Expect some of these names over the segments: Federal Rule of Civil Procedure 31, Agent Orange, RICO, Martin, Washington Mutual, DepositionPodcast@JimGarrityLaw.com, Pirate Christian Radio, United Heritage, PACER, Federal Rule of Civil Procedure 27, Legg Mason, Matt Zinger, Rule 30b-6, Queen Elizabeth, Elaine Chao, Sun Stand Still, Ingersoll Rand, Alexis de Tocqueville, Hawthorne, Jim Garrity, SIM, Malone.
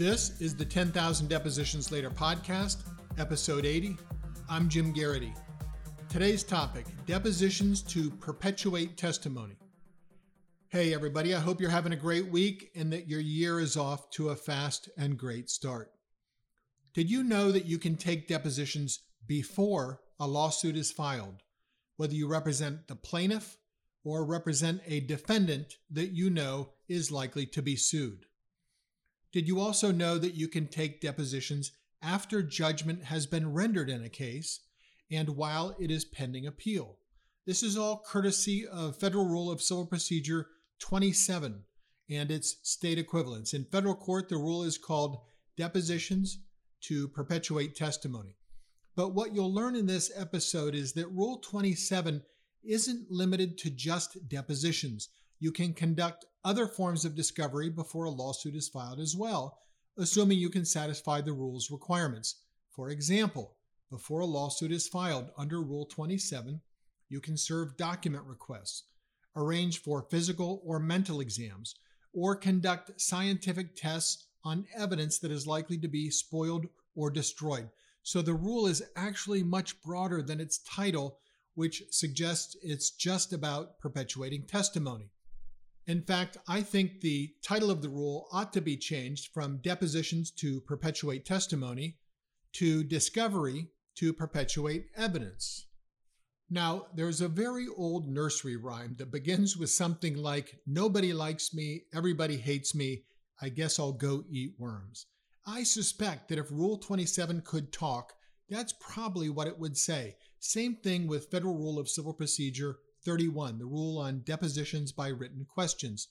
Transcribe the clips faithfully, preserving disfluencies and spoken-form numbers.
This is the ten thousand Depositions Later podcast, episode eighty. I'm Jim Garrity. Today's topic, depositions to perpetuate testimony. Hey everybody, I hope you're having a great week and that your year is off to a fast and great start. Did you know that you can take depositions before a lawsuit is filed, whether you represent the plaintiff or represent a defendant that you know is likely to be sued? Did you also know that you can take depositions after judgment has been rendered in a case and while it is pending appeal? This is all courtesy of Federal Rule of Civil Procedure twenty-seven and its state equivalents. In federal court, the rule is called Depositions to Perpetuate Testimony. But what you'll learn in this episode is that Rule twenty-seven isn't limited to just depositions. You can conduct other forms of discovery before a lawsuit is filed as well, assuming you can satisfy the rule's requirements. For example, before a lawsuit is filed under Rule twenty-seven, you can serve document requests, arrange for physical or mental exams, or conduct scientific tests on evidence that is likely to be spoiled or destroyed. So the rule is actually much broader than its title, which suggests it's just about perpetuating testimony. In fact, I think the title of the rule ought to be changed from Depositions to Perpetuate Testimony to Discovery to Perpetuate Evidence. Now, there's a very old nursery rhyme that begins with something like, "Nobody likes me, everybody hates me, I guess I'll go eat worms." I suspect that if Rule twenty-seven could talk, that's probably what it would say. Same thing with Federal Rule of Civil Procedure thirty-one, the rule on depositions by written questions.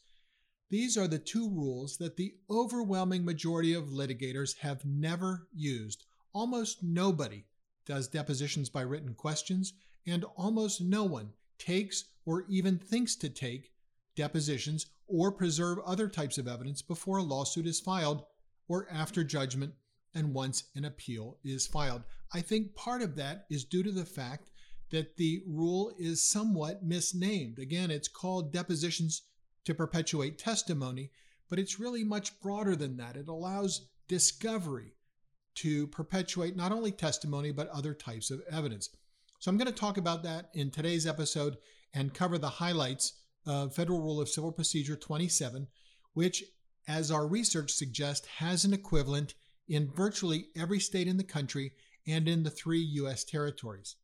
These are the two rules that the overwhelming majority of litigators have never used. Almost nobody does depositions by written questions, and almost no one takes or even thinks to take depositions or preserve other types of evidence before a lawsuit is filed or after judgment and once an appeal is filed. I think part of that is due to the fact that the rule is somewhat misnamed. Again, it's called Depositions to Perpetuate Testimony, but it's really much broader than that. It allows discovery to perpetuate not only testimony, but other types of evidence. So I'm going to talk about that in today's episode and cover the highlights of Federal Rule of Civil Procedure twenty-seven, which, as our research suggests, has an equivalent in virtually every state in the country and in the three U S territories.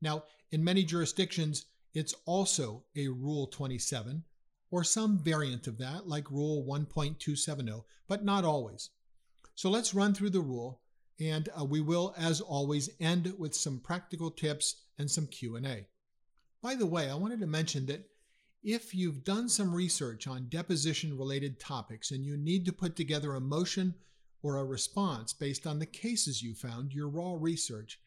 Now, in many jurisdictions, it's also a Rule twenty-seven or some variant of that, like Rule one point two seven zero, but not always. So let's run through the rule, and uh, we will, as always, end with some practical tips and some Q and A. By the way, I wanted to mention that if you've done some research on deposition-related topics and you need to put together a motion or a response based on the cases you found, your raw research,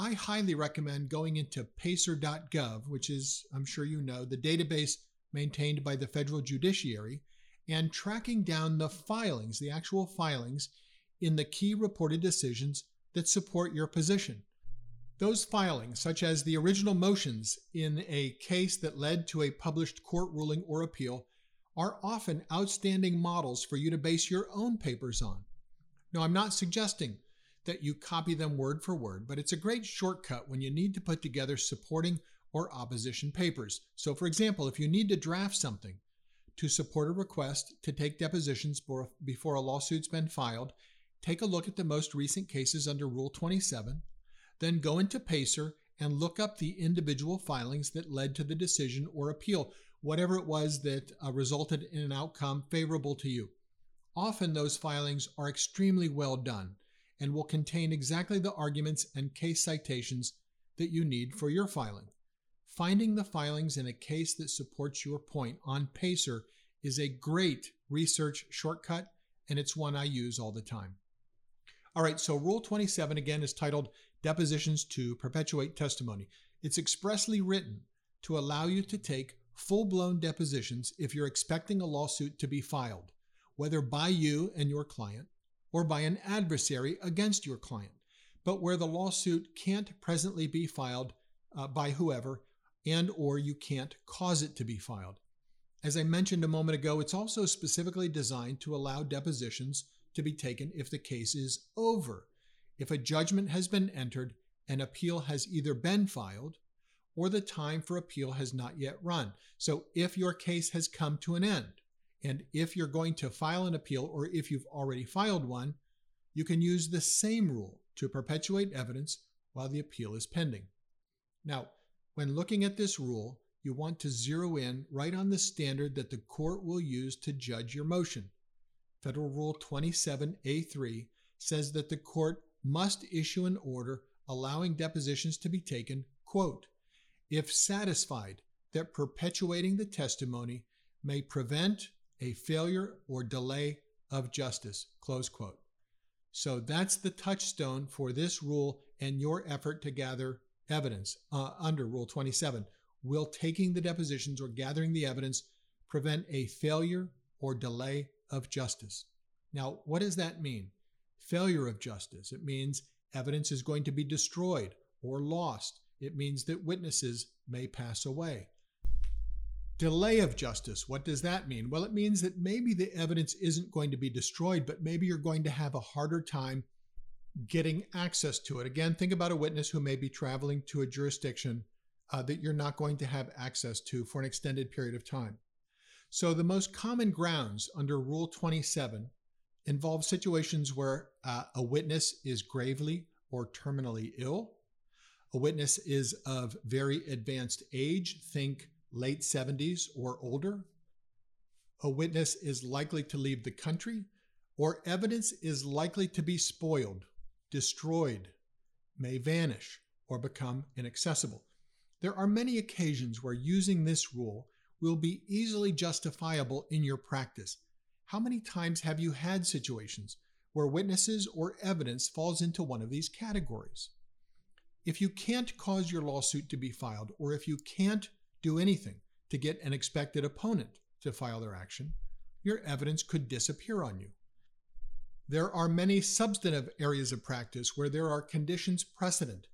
I highly recommend going into pacer dot gov, which is, I'm sure you know, the database maintained by the federal judiciary, and tracking down the filings, the actual filings, in the key reported decisions that support your position. Those filings, such as the original motions in a case that led to a published court ruling or appeal, are often outstanding models for you to base your own papers on. Now, I'm not suggesting that you copy them word for word, but it's a great shortcut when you need to put together supporting or opposition papers. So for example, if you need to draft something to support a request to take depositions before a lawsuit's been filed, take a look at the most recent cases under Rule twenty-seven, then go into PACER and look up the individual filings that led to the decision or appeal, whatever it was that uh, resulted in an outcome favorable to you. Often those filings are extremely well done and will contain exactly the arguments and case citations that you need for your filing. Finding the filings in a case that supports your point on PACER is a great research shortcut, and it's one I use all the time. All right, so Rule twenty-seven, again, is titled Depositions to Perpetuate Testimony. It's expressly written to allow you to take full-blown depositions if you're expecting a lawsuit to be filed, whether by you and your client or by an adversary against your client, but where the lawsuit can't presently be filed uh, by whoever and or you can't cause it to be filed. As I mentioned a moment ago, it's also specifically designed to allow depositions to be taken if the case is over, if a judgment has been entered, an appeal has either been filed, or the time for appeal has not yet run. So if your case has come to an end, and if you're going to file an appeal, or if you've already filed one, you can use the same rule to perpetuate evidence while the appeal is pending. Now, when looking at this rule, you want to zero in right on the standard that the court will use to judge your motion. Federal Rule twenty-seven A three says that the court must issue an order allowing depositions to be taken, quote, if satisfied that perpetuating the testimony may prevent a failure or delay of justice, close quote. So that's the touchstone for this rule and your effort to gather evidence uh, under Rule twenty-seven. Will taking the depositions or gathering the evidence prevent a failure or delay of justice? Now, what does that mean? Failure of justice. It means evidence is going to be destroyed or lost. It means that witnesses may pass away. Delay of justice. What does that mean? Well, it means that maybe the evidence isn't going to be destroyed, but maybe you're going to have a harder time getting access to it. Again, think about a witness who may be traveling to a jurisdiction uh, that you're not going to have access to for an extended period of time. So the most common grounds under Rule twenty-seven involve situations where uh, a witness is gravely or terminally ill, a witness is of very advanced age, think late seventies or older, a witness is likely to leave the country, or evidence is likely to be spoiled, destroyed, may vanish, or become inaccessible. There are many occasions where using this rule will be easily justifiable in your practice. How many times have you had situations where witnesses or evidence falls into one of these categories? If you can't cause your lawsuit to be filed, or if you can't do anything to get an expected opponent to file their action, your evidence could disappear on you. There are many substantive areas of practice where there are conditions precedent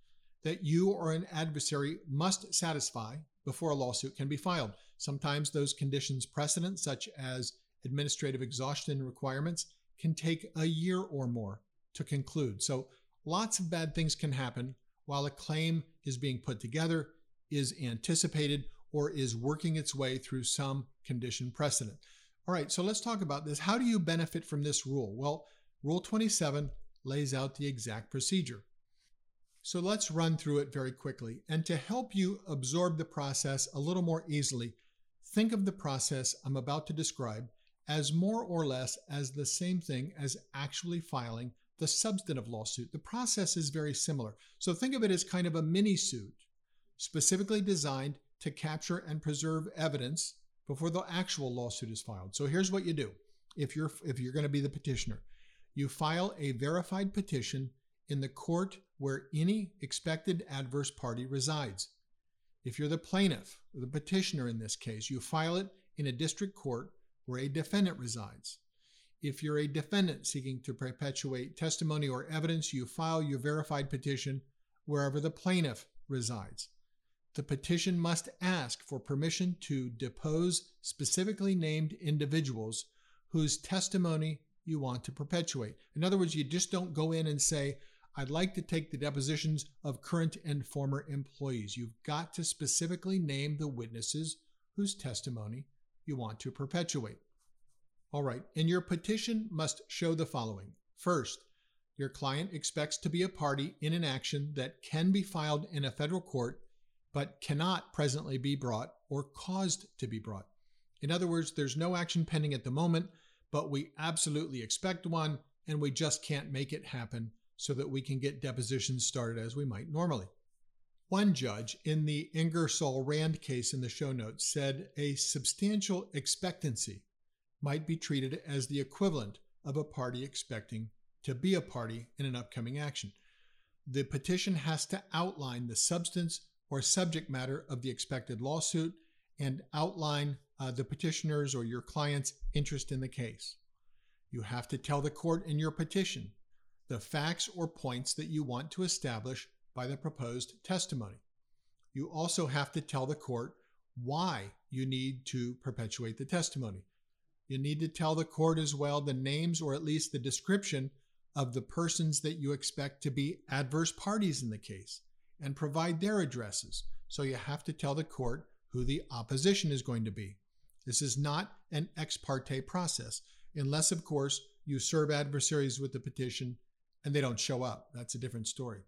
that you or an adversary must satisfy before a lawsuit can be filed. Sometimes those conditions precedent, such as administrative exhaustion requirements, can take a year or more to conclude. So lots of bad things can happen while a claim is being put together, is anticipated, or is working its way through some condition precedent. All right, so let's talk about this. How do you benefit from this rule? Well, Rule twenty-seven lays out the exact procedure. So let's run through it very quickly. And to help you absorb the process a little more easily, think of the process I'm about to describe as more or less as the same thing as actually filing the substantive lawsuit. The process is very similar. So think of it as kind of a mini suit, specifically designed to capture and preserve evidence before the actual lawsuit is filed. So here's what you do. If you're if you're going to be the petitioner, you file a verified petition in the court where any expected adverse party resides. If you're the plaintiff, or the petitioner in this case, you file it in a district court where a defendant resides. If you're a defendant seeking to perpetuate testimony or evidence, you file your verified petition wherever the plaintiff resides. The petition must ask for permission to depose specifically named individuals whose testimony you want to perpetuate. In other words, you just don't go in and say, I'd like to take the depositions of current and former employees. You've got to specifically name the witnesses whose testimony you want to perpetuate. All right, and your petition must show the following. First, your client expects to be a party in an action that can be filed in a federal court but cannot presently be brought or caused to be brought. In other words, there's no action pending at the moment, but we absolutely expect one, and we just can't make it happen so that we can get depositions started as we might normally. One judge in the Ingersoll Rand case in the show notes said a substantial expectancy might be treated as the equivalent of a party expecting to be a party in an upcoming action. The petition has to outline the substance or subject matter of the expected lawsuit and outline uh, the petitioner's or your client's interest in the case. You have to tell the court in your petition the facts or points that you want to establish by the proposed testimony. You also have to tell the court why you need to perpetuate the testimony. You need to tell the court as well the names or at least the description of the persons that you expect to be adverse parties in the case and provide their addresses. So you have to tell the court who the opposition is going to be. This is not an ex parte process, unless, of course, you serve adversaries with the petition and they don't show up. That's a different story.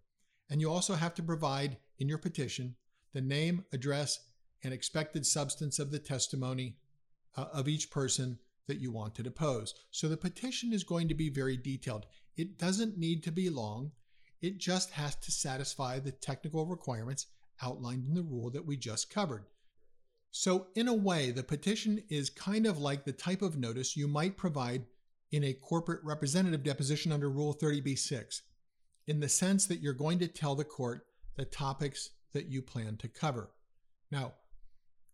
And you also have to provide in your petition the name, address, and expected substance of the testimony uh, of each person that you want to depose. So the petition is going to be very detailed. It doesn't need to be long. It just has to satisfy the technical requirements outlined in the rule that we just covered. So in a way, the petition is kind of like the type of notice you might provide in a corporate representative deposition under Rule thirty b six, in the sense that you're going to tell the court the topics that you plan to cover. Now,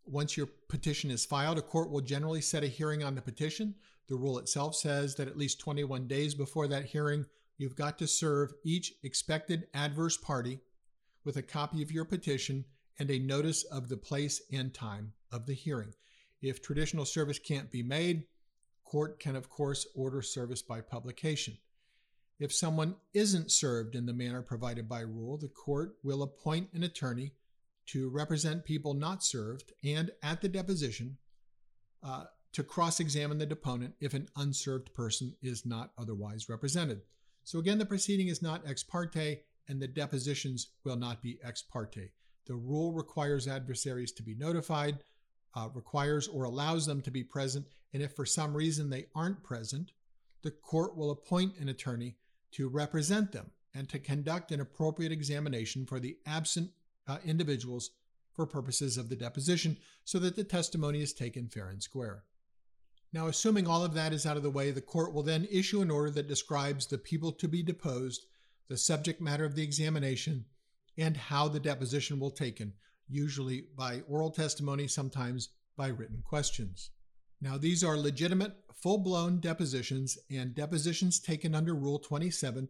once your petition is filed, a court will generally set a hearing on the petition. The rule itself says that at least twenty-one days before that hearing, you've got to serve each expected adverse party with a copy of your petition and a notice of the place and time of the hearing. If traditional service can't be made, court can, of course, order service by publication. If someone isn't served in the manner provided by rule, the court will appoint an attorney to represent people not served and, at the deposition, uh, to cross-examine the deponent if an unserved person is not otherwise represented. So again, the proceeding is not ex parte, and the depositions will not be ex parte. The rule requires adversaries to be notified, uh, requires or allows them to be present, and if for some reason they aren't present, the court will appoint an attorney to represent them and to conduct an appropriate examination for the absent uh, individuals for purposes of the deposition so that the testimony is taken fair and square. Now, assuming all of that is out of the way, the court will then issue an order that describes the people to be deposed, the subject matter of the examination, and how the deposition will be taken, usually by oral testimony, sometimes by written questions. Now, these are legitimate, full-blown depositions, and depositions taken under Rule twenty-seven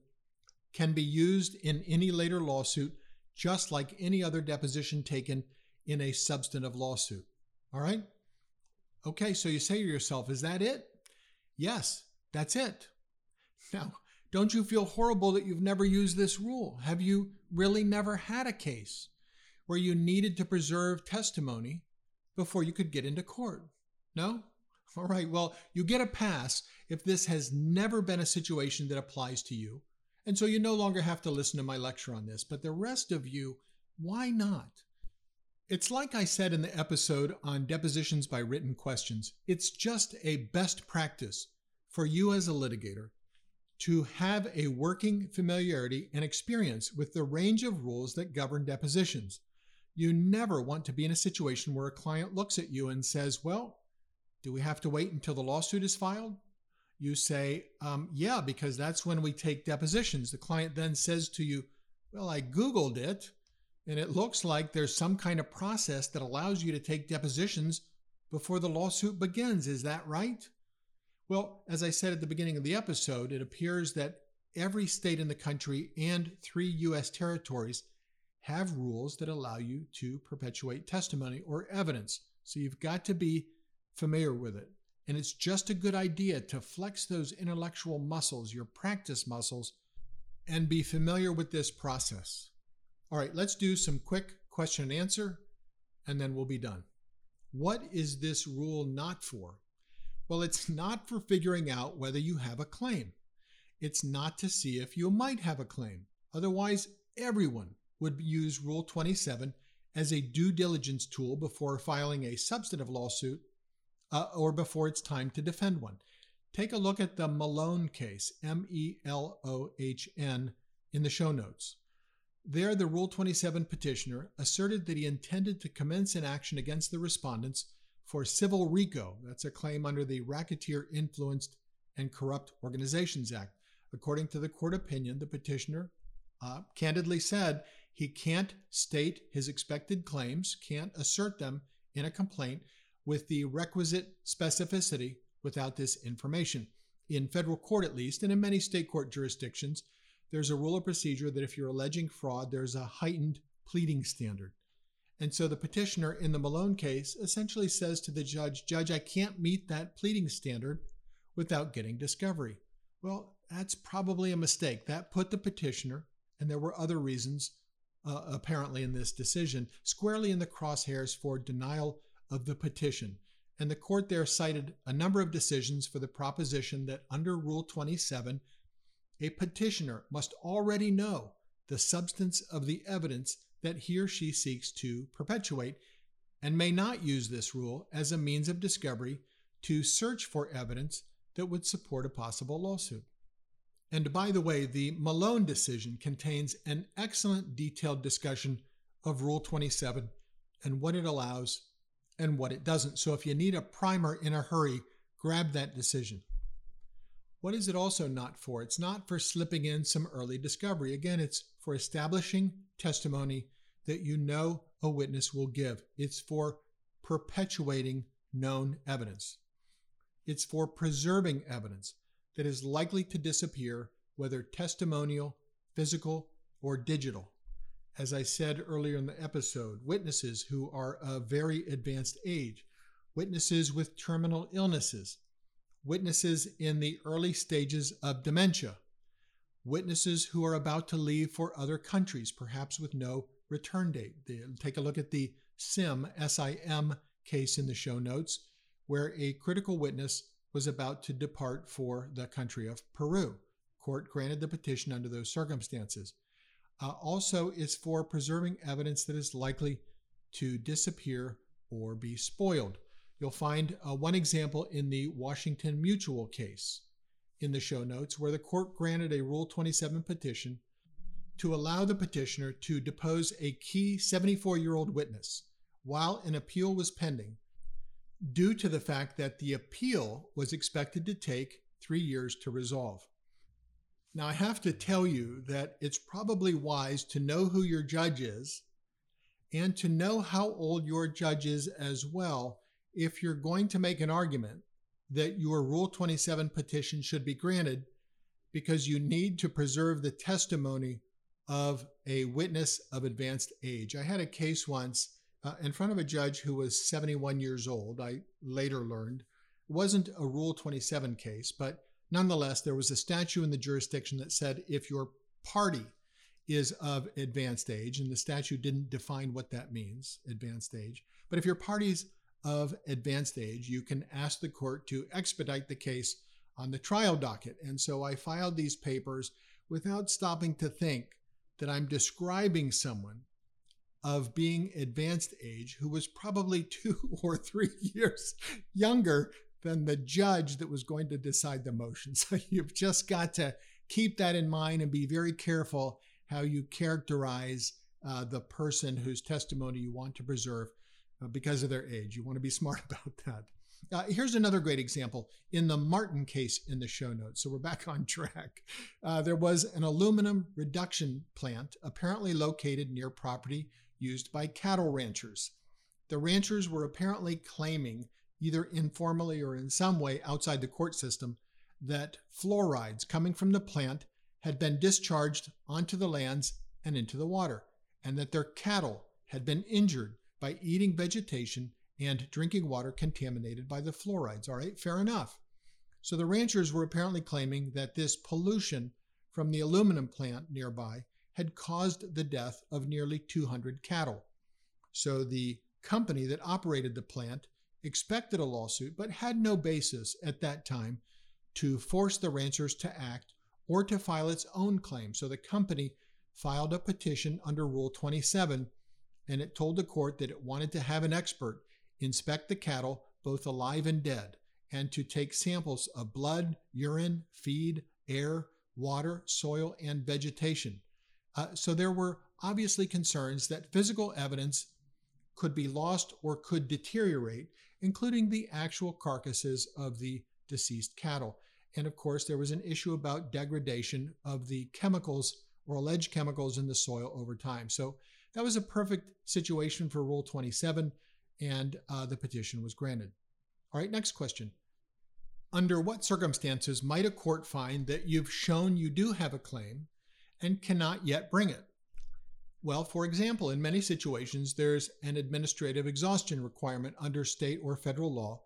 can be used in any later lawsuit, just like any other deposition taken in a substantive lawsuit. All right? Okay, so you say to yourself, is that it? Yes, that's it. Now, don't you feel horrible that you've never used this rule? Have you really never had a case where you needed to preserve testimony before you could get into court? No? All right, well, you get a pass if this has never been a situation that applies to you, and so you no longer have to listen to my lecture on this. But the rest of you, why not? It's like I said in the episode on depositions by written questions, it's just a best practice for you as a litigator to have a working familiarity and experience with the range of rules that govern depositions. You never want to be in a situation where a client looks at you and says, well, do we have to wait until the lawsuit is filed? You say, um, yeah, because that's when we take depositions. The client then says to you, well, I Googled it, and it looks like there's some kind of process that allows you to take depositions before the lawsuit begins. Is that right? Well, as I said at the beginning of the episode, it appears that every state in the country and three U S territories have rules that allow you to perpetuate testimony or evidence. So you've got to be familiar with it. And it's just a good idea to flex those intellectual muscles, your practice muscles, and be familiar with this process. All right, let's do some quick question and answer, and then we'll be done. What is this rule not for? Well, it's not for figuring out whether you have a claim. It's not to see if you might have a claim. Otherwise, everyone would use Rule twenty-seven as a due diligence tool before filing a substantive lawsuit uh, or before it's time to defend one. Take a look at the Malone case, M E L O H N, in the show notes. There, the Rule twenty-seven petitioner asserted that he intended to commence an action against the respondents for civil RICO. That's a claim under the Racketeer Influenced and Corrupt Organizations Act. According to the court opinion, the petitioner uh, candidly said he can't state his expected claims, can't assert them in a complaint with the requisite specificity without this information. In federal court, at least, and in many state court jurisdictions, there's a rule of procedure that if you're alleging fraud, there's a heightened pleading standard. And so the petitioner in the Malone case essentially says to the judge, Judge, I can't meet that pleading standard without getting discovery. Well, that's probably a mistake. That put the petitioner, and there were other reasons uh, apparently in this decision, squarely in the crosshairs for denial of the petition. And the court there cited a number of decisions for the proposition that under Rule twenty-seven, a petitioner must already know the substance of the evidence that he or she seeks to perpetuate and may not use this rule as a means of discovery to search for evidence that would support a possible lawsuit. And by the way, the Malone decision contains an excellent detailed discussion of Rule twenty-seven and what it allows and what it doesn't. So if you need a primer in a hurry, grab that decision. What is it also not for? It's not for slipping in some early discovery. Again, it's for establishing testimony that you know a witness will give. It's for perpetuating known evidence. It's for preserving evidence that is likely to disappear, whether testimonial, physical, or digital. As I said earlier in the episode, witnesses who are of very advanced age, witnesses with terminal illnesses, witnesses in the early stages of dementia, witnesses who are about to leave for other countries, perhaps with no return date. Take a look at the SIM, S I M case in the show notes, where a critical witness was about to depart for the country of Peru. Court granted the petition under those circumstances. Uh, also, it's for preserving evidence that is likely to disappear or be spoiled. You'll find uh, one example in the Washington Mutual case in the show notes, where the court granted a Rule twenty-seven petition to allow the petitioner to depose a key seventy-four-year-old witness while an appeal was pending, due to the fact that the appeal was expected to take three years to resolve. Now, I have to tell you that it's probably wise to know who your judge is and to know how old your judge is as well if you're going to make an argument that your Rule twenty-seven petition should be granted, because you need to preserve the testimony of a witness of advanced age. I had a case once uh, in front of a judge who was seventy-one years old, I later learned. It wasn't a Rule twenty-seven case, but nonetheless, there was a statute in the jurisdiction that said if your party is of advanced age, and the statute didn't define what that means, advanced age, but if your party's of advanced age, you can ask the court to expedite the case on the trial docket. And so I filed these papers without stopping to think that I'm describing someone of being advanced age who was probably two or three years younger than the judge that was going to decide the motion. So you've just got to keep that in mind and be very careful how you characterize uh, the person whose testimony you want to preserve uh, because of their age. You want to be smart about that. Uh, here's another great example in the Martin case in the show notes. So we're back on track. Uh, there was an aluminum reduction plant apparently located near property used by cattle ranchers. The ranchers were apparently claiming, either informally or in some way outside the court system, that fluorides coming from the plant had been discharged onto the lands and into the water, and that their cattle had been injured by eating vegetation and drinking water contaminated by the fluorides. All right, fair enough. So the ranchers were apparently claiming that this pollution from the aluminum plant nearby had caused the death of nearly two hundred cattle. So the company that operated the plant expected a lawsuit, but had no basis at that time to force the ranchers to act or to file its own claim. So the company filed a petition under Rule twenty-seven, and it told the court that it wanted to have an expert inspect the cattle, both alive and dead, and to take samples of blood, urine, feed, air, water, soil, and vegetation. Uh, so there were obviously concerns that physical evidence could be lost or could deteriorate, including the actual carcasses of the deceased cattle. And of course, there was an issue about degradation of the chemicals or alleged chemicals in the soil over time. So that was a perfect situation for Rule twenty-seven, and uh, the petition was granted. All right, next question. Under what circumstances might a court find that you've shown you do have a claim and cannot yet bring it? Well, for example, in many situations, there's an administrative exhaustion requirement under state or federal law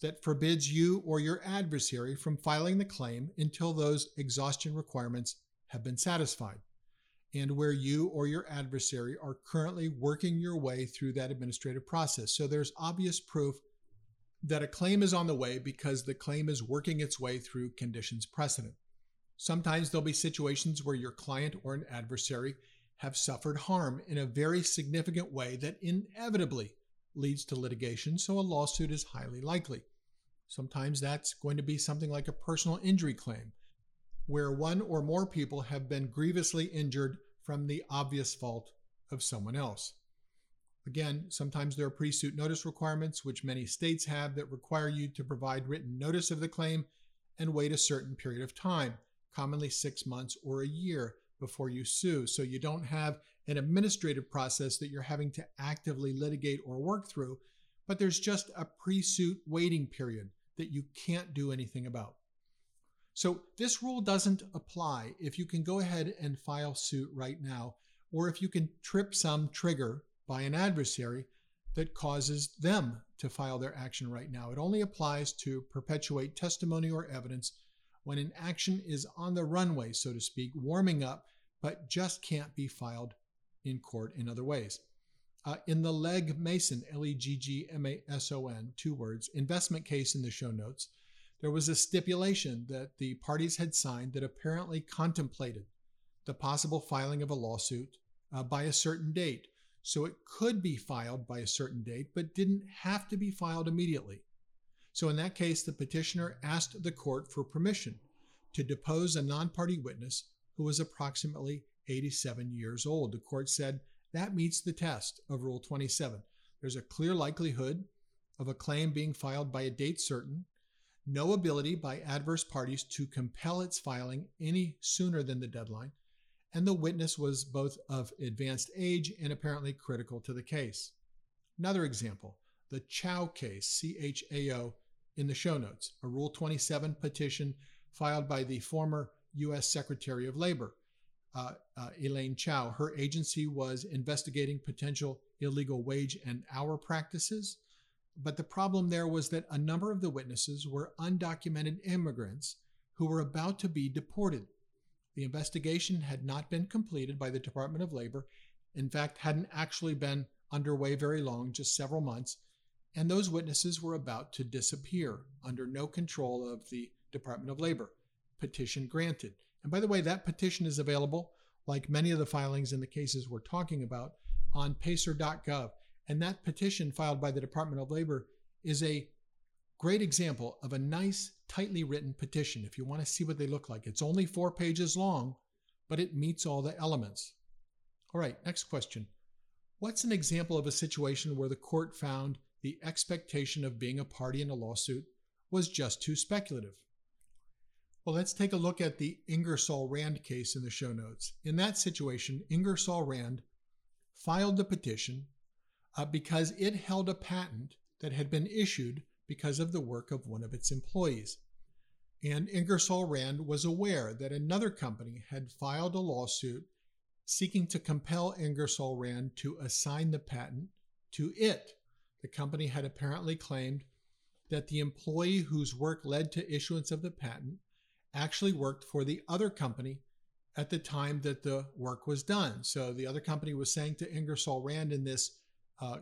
that forbids you or your adversary from filing the claim until those exhaustion requirements have been satisfied, and where you or your adversary are currently working your way through that administrative process. So there's obvious proof that a claim is on the way because the claim is working its way through conditions precedent. Sometimes there'll be situations where your client or an adversary have suffered harm in a very significant way that inevitably leads to litigation, so a lawsuit is highly likely. Sometimes that's going to be something like a personal injury claim, where one or more people have been grievously injured from the obvious fault of someone else. Again, sometimes there are pre-suit notice requirements, which many states have, that require you to provide written notice of the claim and wait a certain period of time, commonly six months or a year, before you sue. So you don't have an administrative process that you're having to actively litigate or work through, but there's just a pre-suit waiting period that you can't do anything about. So this rule doesn't apply if you can go ahead and file suit right now, or if you can trip some trigger by an adversary that causes them to file their action right now. It only applies to perpetuate testimony or evidence when an action is on the runway, so to speak, warming up, but just can't be filed in court in other ways. Uh, in the Legg Mason, L E G G M A S O N, two words, investment case in the show notes, there was a stipulation that the parties had signed that apparently contemplated the possible filing of a lawsuit uh, by a certain date. So it could be filed by a certain date, but didn't have to be filed immediately. So in that case, the petitioner asked the court for permission to depose a non-party witness who was approximately eighty-seven years old. The court said that meets the test of Rule twenty-seven. There's a clear likelihood of a claim being filed by a date certain, no ability by adverse parties to compel its filing any sooner than the deadline, and the witness was both of advanced age and apparently critical to the case. Another example, the Chao case, C H A O, in the show notes, a Rule twenty-seven petition filed by the former U S Secretary of Labor, uh, uh, Elaine Chao. Her agency was investigating potential illegal wage and hour practices, but the problem there was that a number of the witnesses were undocumented immigrants who were about to be deported. The investigation had not been completed by the Department of Labor, in fact, hadn't actually been underway very long, just several months, and those witnesses were about to disappear under no control of the Department of Labor. Petition granted. And by the way, that petition is available, like many of the filings in the cases we're talking about, on pacer dot gov. And that petition filed by the Department of Labor is a great example of a nice, tightly written petition. If you want to see what they look like, it's only four pages long, but it meets all the elements. All right, next question. What's an example of a situation where the court found the expectation of being a party in a lawsuit was just too speculative? Well, let's take a look at the Ingersoll Rand case in the show notes. In that situation, Ingersoll Rand filed the petition uh, because it held a patent that had been issued because of the work of one of its employees. And Ingersoll Rand was aware that another company had filed a lawsuit seeking to compel Ingersoll Rand to assign the patent to it. The company had apparently claimed that the employee whose work led to issuance of the patent actually worked for the other company at the time that the work was done. So the other company was saying to Ingersoll Rand in this uh,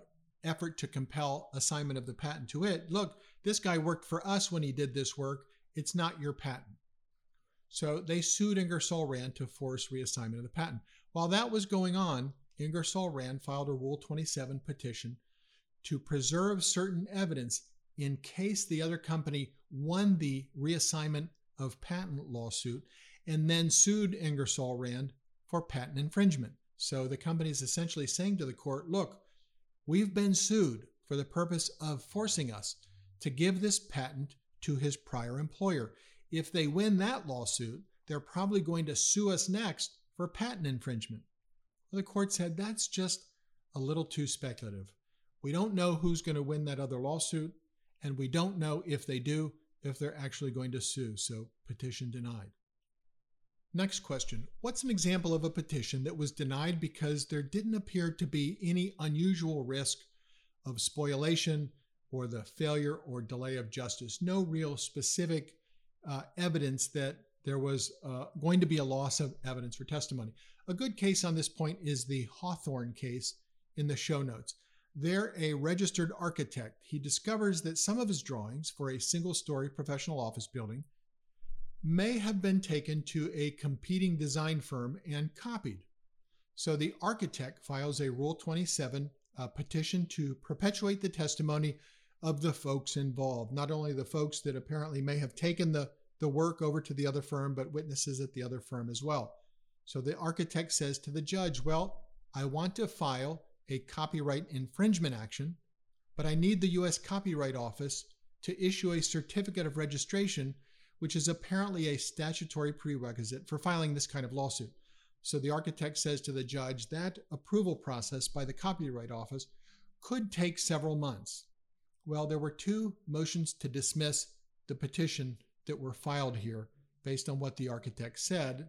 effort to compel assignment of the patent to it, look, this guy worked for us when he did this work. It's not your patent. So they sued Ingersoll Rand to force reassignment of the patent. While that was going on, Ingersoll Rand filed a Rule twenty-seven petition to preserve certain evidence in case the other company won the reassignment of patent lawsuit and then sued Ingersoll Rand for patent infringement. So the company is essentially saying to the court, look, we've been sued for the purpose of forcing us to give this patent to his prior employer. If they win that lawsuit, they're probably going to sue us next for patent infringement. Well, the court said that's just a little too speculative. We don't know who's going to win that other lawsuit, and we don't know if they do, if they're actually going to sue. So petition denied. Next question. What's an example of a petition that was denied because there didn't appear to be any unusual risk of spoliation or the failure or delay of justice? No real specific uh, evidence that there was uh, going to be a loss of evidence or testimony. A good case on this point is the Hawthorne case in the show notes. There, a registered architect, he discovers that some of his drawings for a single-story professional office building may have been taken to a competing design firm and copied. So the architect files a Rule twenty-seven uh, petition to perpetuate the testimony of the folks involved, not only the folks that apparently may have taken the, the work over to the other firm, but witnesses at the other firm as well. So the architect says to the judge, well, I want to file a copyright infringement action, but I need the U S Copyright Office to issue a certificate of registration, which is apparently a statutory prerequisite for filing this kind of lawsuit. So the architect says to the judge that approval process by the Copyright Office could take several months. Well, there were two motions to dismiss the petition that were filed here based on what the architect said.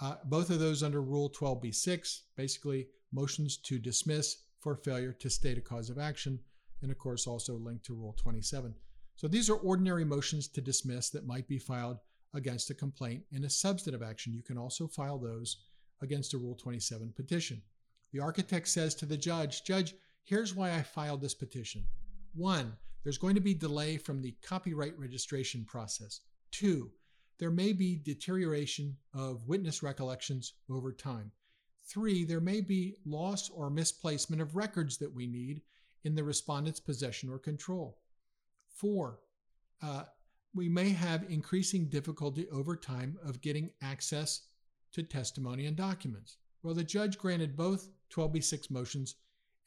Uh, both of those under Rule twelve b six, basically motions to dismiss for failure to state a cause of action, and of course also linked to Rule twenty-seven. So these are ordinary motions to dismiss that might be filed against a complaint in a substantive action. You can also file those against a Rule twenty-seven petition. The architect says to the judge, Judge, here's why I filed this petition. One, there's going to be delay from the copyright registration process. Two, there may be deterioration of witness recollections over time. Three, there may be loss or misplacement of records that we need in the respondent's possession or control. Four, uh, we may have increasing difficulty over time of getting access to testimony and documents. Well, the judge granted both twelve b six motions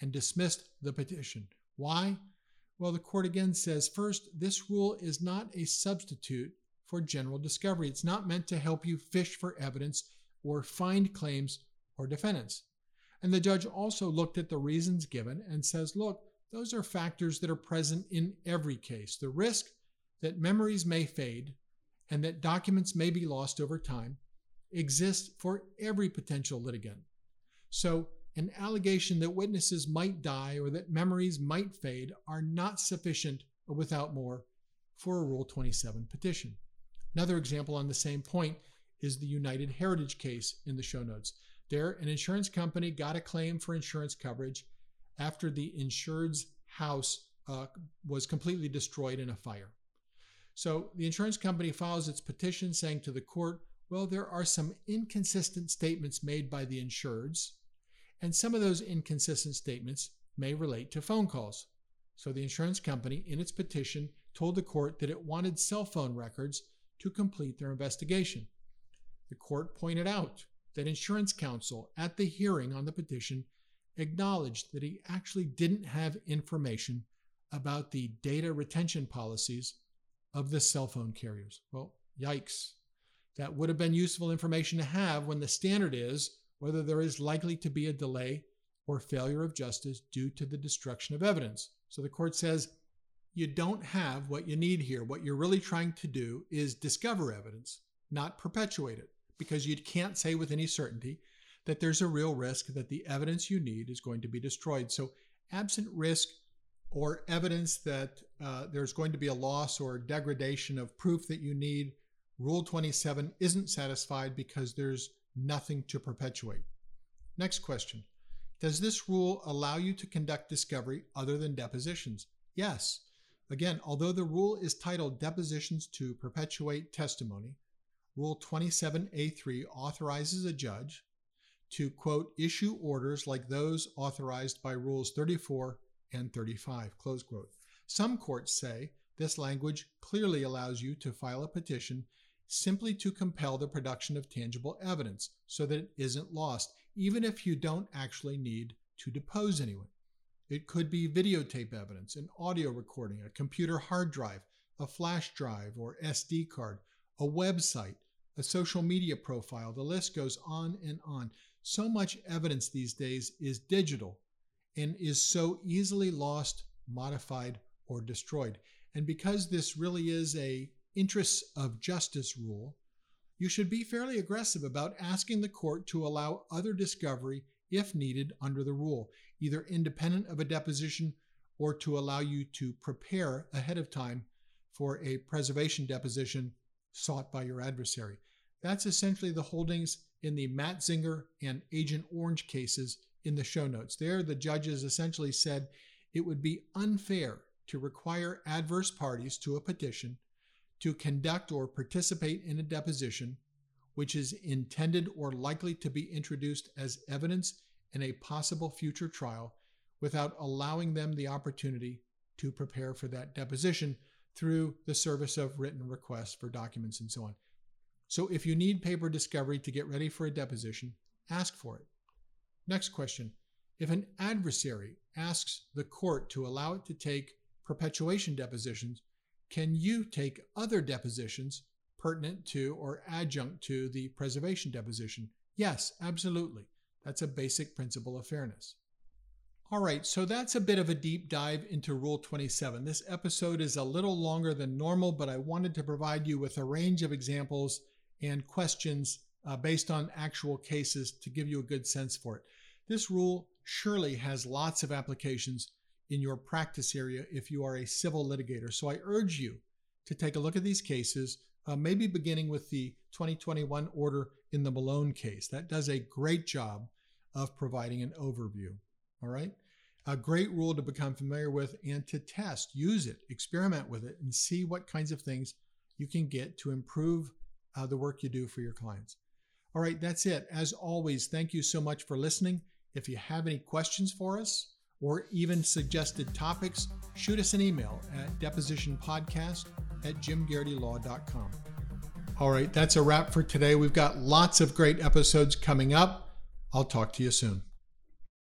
and dismissed the petition. Why? Well, the court again says, first, this rule is not a substitute for general discovery. It's not meant to help you fish for evidence or find claims or defendants. And the judge also looked at the reasons given and says, look, those are factors that are present in every case. The risk that memories may fade and that documents may be lost over time exists for every potential litigant. So an allegation that witnesses might die or that memories might fade are not sufficient without more for a Rule twenty-seven petition. Another example on the same point is the United Heritage case in the show notes. There, an insurance company got a claim for insurance coverage after the insured's house uh, was completely destroyed in a fire. So the insurance company files its petition saying to the court, well, there are some inconsistent statements made by the insureds, and some of those inconsistent statements may relate to phone calls. So the insurance company, in its petition, told the court that it wanted cell phone records to complete their investigation. The court pointed out that insurance counsel at the hearing on the petition acknowledged that he actually didn't have information about the data retention policies of the cell phone carriers. Well, yikes. That would have been useful information to have when the standard is whether there is likely to be a delay or failure of justice due to the destruction of evidence. So the court says, you don't have what you need here. What you're really trying to do is discover evidence, not perpetuate it, because you can't say with any certainty that there's a real risk that the evidence you need is going to be destroyed. So absent risk or evidence that uh, there's going to be a loss or degradation of proof that you need, Rule twenty-seven isn't satisfied because there's nothing to perpetuate. Next question. Does this rule allow you to conduct discovery other than depositions? Yes. Again, although the rule is titled Depositions to Perpetuate Testimony, Rule twenty-seven A three authorizes a judge to, quote, issue orders like those authorized by Rules thirty-four and thirty-five, close quote. Some courts say this language clearly allows you to file a petition simply to compel the production of tangible evidence so that it isn't lost, even if you don't actually need to depose anyone. It could be videotape evidence, an audio recording, a computer hard drive, a flash drive or S D card, a website, a social media profile. The list goes on and on. So much evidence these days is digital and is so easily lost, modified, or destroyed. And because this really is an interests of justice rule, you should be fairly aggressive about asking the court to allow other discovery if needed under the rule, either independent of a deposition or to allow you to prepare ahead of time for a preservation deposition sought by your adversary. That's essentially the holdings in the Matt Zinger and Agent Orange cases in the show notes. There, the judges essentially said it would be unfair to require adverse parties to a petition to conduct or participate in a deposition which is intended or likely to be introduced as evidence in a possible future trial without allowing them the opportunity to prepare for that deposition through the service of written requests for documents and so on. So if you need paper discovery to get ready for a deposition, ask for it. Next question. If an adversary asks the court to allow it to take perpetuation depositions, can you take other depositions pertinent to or adjunct to the preservation deposition? Yes, absolutely. That's a basic principle of fairness. All right, so that's a bit of a deep dive into Rule twenty-seven. This episode is a little longer than normal, but I wanted to provide you with a range of examples and questions uh, based on actual cases to give you a good sense for it. This rule surely has lots of applications in your practice area if you are a civil litigator. So I urge you to take a look at these cases, uh, maybe beginning with the twenty twenty-one order in the Malone case. That does a great job of providing an overview. All right. A great rule to become familiar with and to test. Use it, experiment with it, and see what kinds of things you can get to improve uh, the work you do for your clients. All right. That's it. As always, thank you so much for listening. If you have any questions for us or even suggested topics, shoot us an email at deposition podcast at jim garrity law dot com. All right. That's a wrap for today. We've got lots of great episodes coming up. I'll talk to you soon.